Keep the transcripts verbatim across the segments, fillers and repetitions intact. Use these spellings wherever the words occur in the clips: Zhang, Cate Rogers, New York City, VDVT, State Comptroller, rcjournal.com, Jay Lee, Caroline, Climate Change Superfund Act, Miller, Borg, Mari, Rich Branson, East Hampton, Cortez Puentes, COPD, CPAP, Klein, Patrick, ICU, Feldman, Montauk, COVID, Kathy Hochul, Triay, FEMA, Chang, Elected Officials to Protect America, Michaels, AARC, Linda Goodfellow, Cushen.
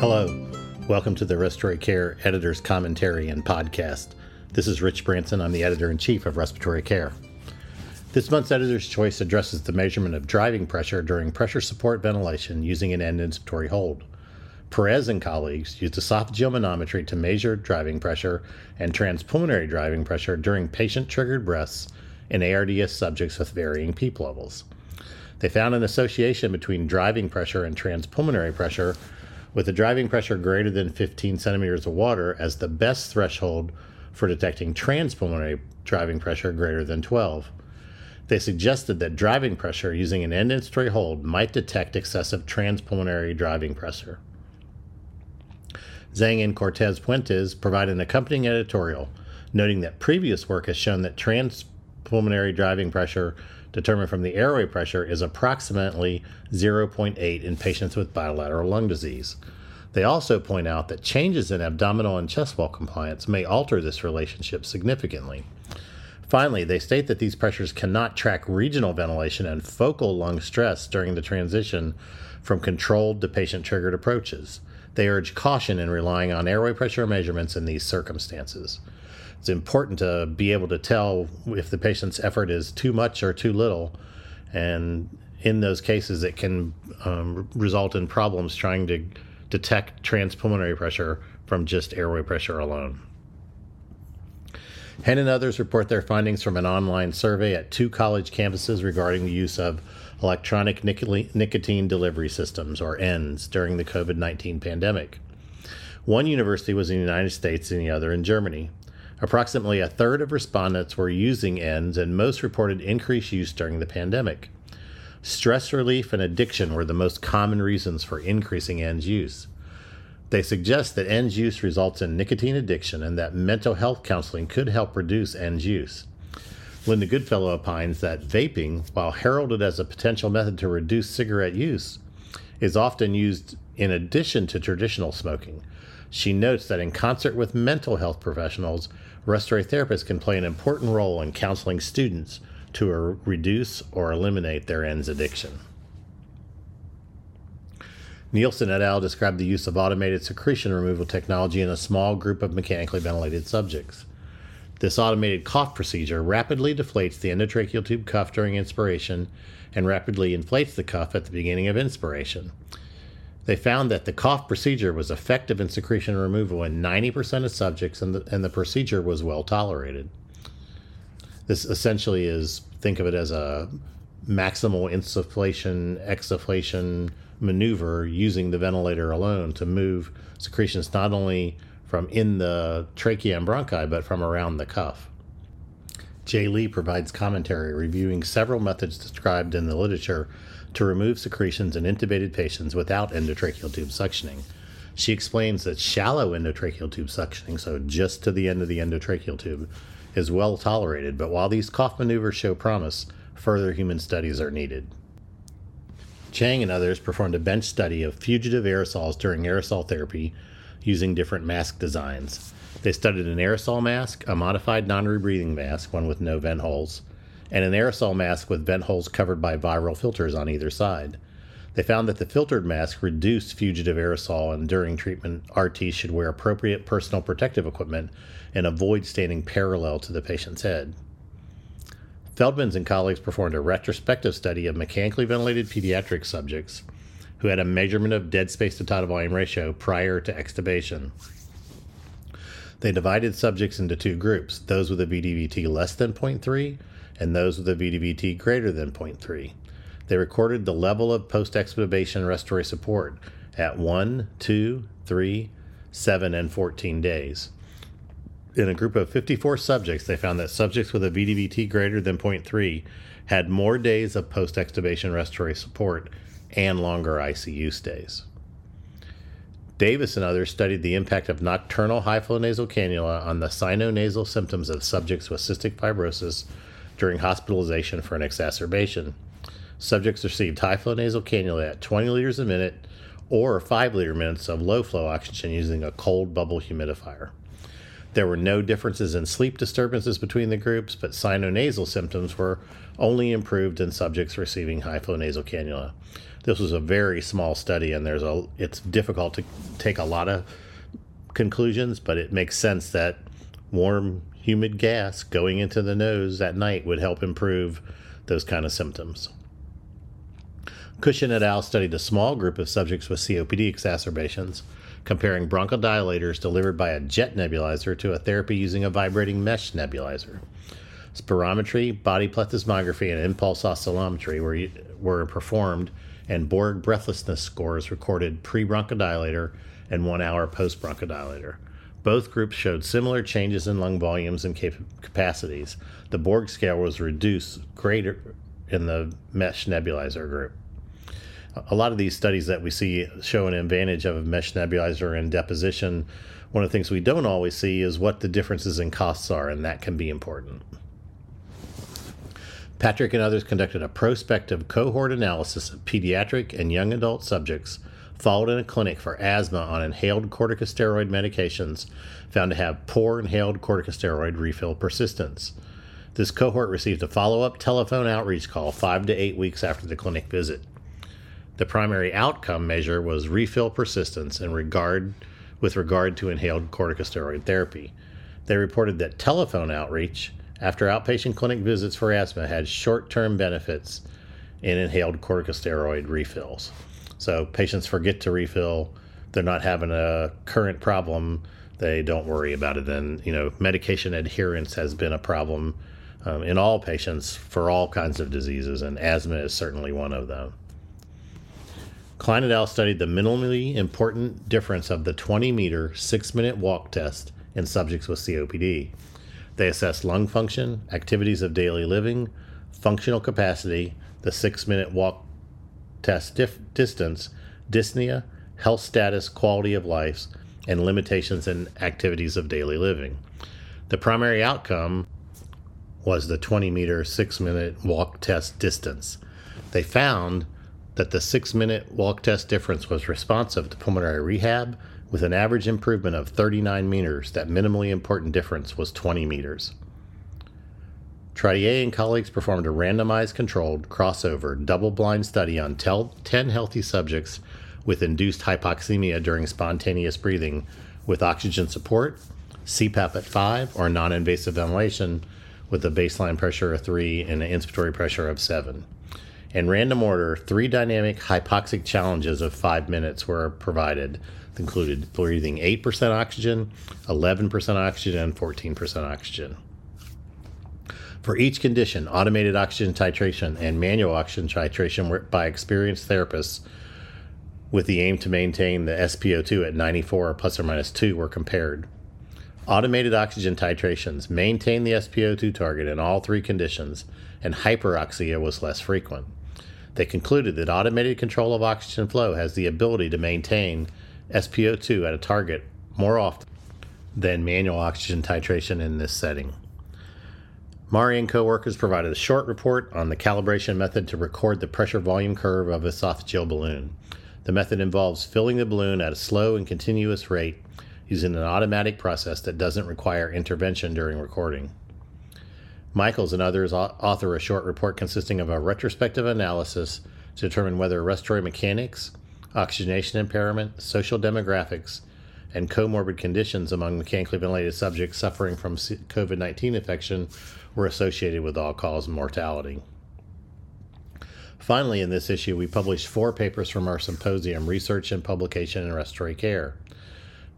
Hello, welcome to the Respiratory Care Editor's Commentary and Podcast. This is Rich Branson. I'm the Editor-in-Chief of Respiratory Care. This month's Editor's Choice addresses the measurement of driving pressure during pressure support ventilation using an end-inspiratory hold. Perez and colleagues used esophageal manometry to measure driving pressure and transpulmonary driving pressure during patient-triggered breaths in A R D S subjects with varying PEEP levels. They found an association between driving pressure and transpulmonary pressure, with the driving pressure greater than fifteen centimeters of water as the best threshold for detecting transpulmonary driving pressure greater than twelve. They suggested that driving pressure using an end-inspiratory hold might detect excessive transpulmonary driving pressure. Zhang and Cortez Puentes provide an accompanying editorial, noting that previous work has shown that transpulmonary driving pressure determined from the airway pressure is approximately zero point eight in patients with bilateral lung disease. They also point out that changes in abdominal and chest wall compliance may alter this relationship significantly. Finally, they state that these pressures cannot track regional ventilation and focal lung stress during the transition from controlled to patient-triggered approaches. They urge caution in relying on airway pressure measurements in these circumstances. It's important to be able to tell if the patient's effort is too much or too little, and in those cases it can um, result in problems trying to detect transpulmonary pressure from just airway pressure alone. Henn and others report their findings from an online survey at two college campuses regarding the use of electronic nicotine delivery systems, or E N D S, during the covid nineteen pandemic. One university was in the United States and the other in Germany. Approximately a third of respondents were using E N D S, and most reported increased use during the pandemic. Stress relief and addiction were the most common reasons for increasing E N D S use. They suggest that E N D S use results in nicotine addiction and that mental health counseling could help reduce E N D S use. Linda Goodfellow opines that vaping, while heralded as a potential method to reduce cigarette use, is often used in addition to traditional smoking. She notes that in concert with mental health professionals, respiratory therapists can play an important role in counseling students to re- reduce or eliminate their E N D S addiction. Nielsen et al. Described the use of automated secretion removal technology in a small group of mechanically ventilated subjects. This automated cough procedure rapidly deflates the endotracheal tube cuff during inspiration and rapidly inflates the cuff at the beginning of inspiration. They found that the cough procedure was effective in secretion removal in ninety percent of subjects, and the, and the procedure was well tolerated. This essentially is, think of it as a maximal insufflation, exsufflation maneuver using the ventilator alone to move secretions not only from in the trachea and bronchi, but from around the cuff. Jay Lee provides commentary reviewing several methods described in the literature to remove secretions in intubated patients without endotracheal tube suctioning. She explains that shallow endotracheal tube suctioning, so just to the end of the endotracheal tube, is well tolerated, but while these cough maneuvers show promise, further human studies are needed. Chang and others performed a bench study of fugitive aerosols during aerosol therapy using different mask designs. They studied an aerosol mask, a modified non-rebreathing mask, one with no vent holes, and an aerosol mask with vent holes covered by viral filters on either side. They found that the filtered mask reduced fugitive aerosol, and during treatment, R T should wear appropriate personal protective equipment and avoid standing parallel to the patient's head. Feldman's and colleagues performed a retrospective study of mechanically ventilated pediatric subjects who had a measurement of dead space to tidal volume ratio prior to extubation. They divided subjects into two groups, those with a V D V T less than zero point three and those with a V D V T greater than zero point three. They recorded the level of post-extubation respiratory support at one, two, three, seven, and fourteen days. In a group of fifty-four subjects, they found that subjects with a V D V T greater than zero point three had more days of post-extubation respiratory support and longer I C U stays. Davis and others studied the impact of nocturnal high-flow nasal cannula on the sinonasal symptoms of subjects with cystic fibrosis during hospitalization for an exacerbation. Subjects received high-flow nasal cannula at twenty liters a minute or five liter minutes of low-flow oxygen using a cold bubble humidifier. There were no differences in sleep disturbances between the groups, but sinonasal symptoms were only improved in subjects receiving high-flow nasal cannula. this was a very small study, and there's a it's difficult to take a lot of conclusions, but it makes sense that warm, humid gas going into the nose at night would help improve those kind of symptoms. Cushen et al. Studied a small group of subjects with C O P D exacerbations, comparing bronchodilators delivered by a jet nebulizer to a therapy using a vibrating mesh nebulizer. Spirometry, body plethysmography, and impulse oscillometry were, were performed, and Borg breathlessness scores recorded pre-bronchodilator and one hour post-bronchodilator. Both groups showed similar changes in lung volumes and cap- capacities. The Borg scale was reduced greater in the mesh nebulizer group. A lot of these studies that we see show an advantage of a mesh nebulizer in deposition. One of the things we don't always see is what the differences in costs are, and that can be important. Patrick and others conducted a prospective cohort analysis of pediatric and young adult subjects followed in a clinic for asthma on inhaled corticosteroid medications found to have poor inhaled corticosteroid refill persistence. This cohort received a follow-up telephone outreach call five to eight weeks after the clinic visit. The primary outcome measure was refill persistence in regard, with regard to inhaled corticosteroid therapy. They reported that telephone outreach after outpatient clinic visits for asthma had short-term benefits in inhaled corticosteroid refills. So patients forget to refill. They're not having a current problem. They don't worry about it. Then, you know, medication adherence has been a problem um, in all patients for all kinds of diseases, and asthma is certainly one of them. Klein et al. Studied the minimally important difference of the twenty-meter, six-minute walk test in subjects with C O P D. They assessed lung function, activities of daily living, functional capacity, the six-minute walk test dif- distance, dyspnea, health status, quality of life, and limitations in activities of daily living. The primary outcome was the twenty-meter, six-minute walk test distance. They found that the six-minute walk test difference was responsive to pulmonary rehab, with an average improvement of thirty-nine meters. That minimally important difference was twenty meters. Triay and colleagues performed a randomized controlled crossover double-blind study on ten healthy subjects with induced hypoxemia during spontaneous breathing with oxygen support, C PAP at five, or non-invasive ventilation with a baseline pressure of three and an inspiratory pressure of seven. In random order, three dynamic hypoxic challenges of five minutes were provided. It included breathing eight percent oxygen, eleven percent oxygen, and fourteen percent oxygen. For each condition, automated oxygen titration and manual oxygen titration were by experienced therapists with the aim to maintain the S p O two at ninety-four or plus or minus two were compared. Automated oxygen titrations maintained the S p O two target in all three conditions, and hyperoxia was less frequent. They concluded that automated control of oxygen flow has the ability to maintain S p O two at a target more often than manual oxygen titration in this setting. Mari and co-workers provided a short report on the calibration method to record the pressure volume curve of a esophageal balloon. The method involves filling the balloon at a slow and continuous rate using an automatic process that doesn't require intervention during recording. Michaels and others author a short report consisting of a retrospective analysis to determine whether respiratory mechanics, oxygenation impairment, social demographics, and comorbid conditions among mechanically ventilated subjects suffering from covid nineteen infection were associated with all-cause mortality. Finally, in this issue, we published four papers from our symposium, Research and Publication in Respiratory Care.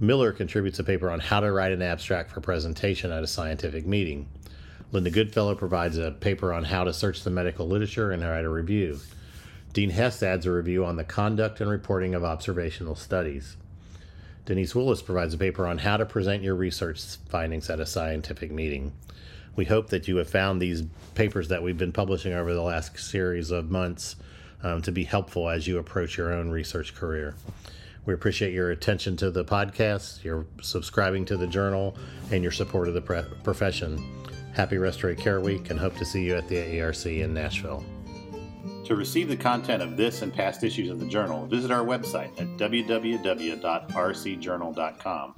Miller contributes a paper on how to write an abstract for presentation at a scientific meeting. Linda Goodfellow provides a paper on how to search the medical literature and write a review. Dean Hess adds a review on the conduct and reporting of observational studies. Denise Willis provides a paper on how to present your research findings at a scientific meeting. We hope that you have found these papers that we've been publishing over the last series of months um, to be helpful as you approach your own research career. We appreciate your attention to the podcast, your subscribing to the journal, and your support of the pre- profession. Happy Respiratory Care Week, and hope to see you at the A A R C in Nashville. To receive the content of this and past issues of the journal, visit our website at w w w dot r c journal dot com.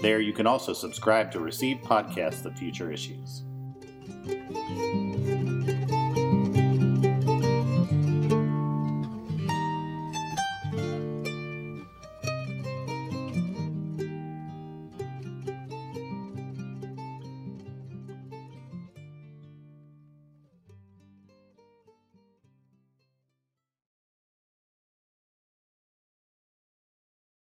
There you can also subscribe to receive podcasts of future issues.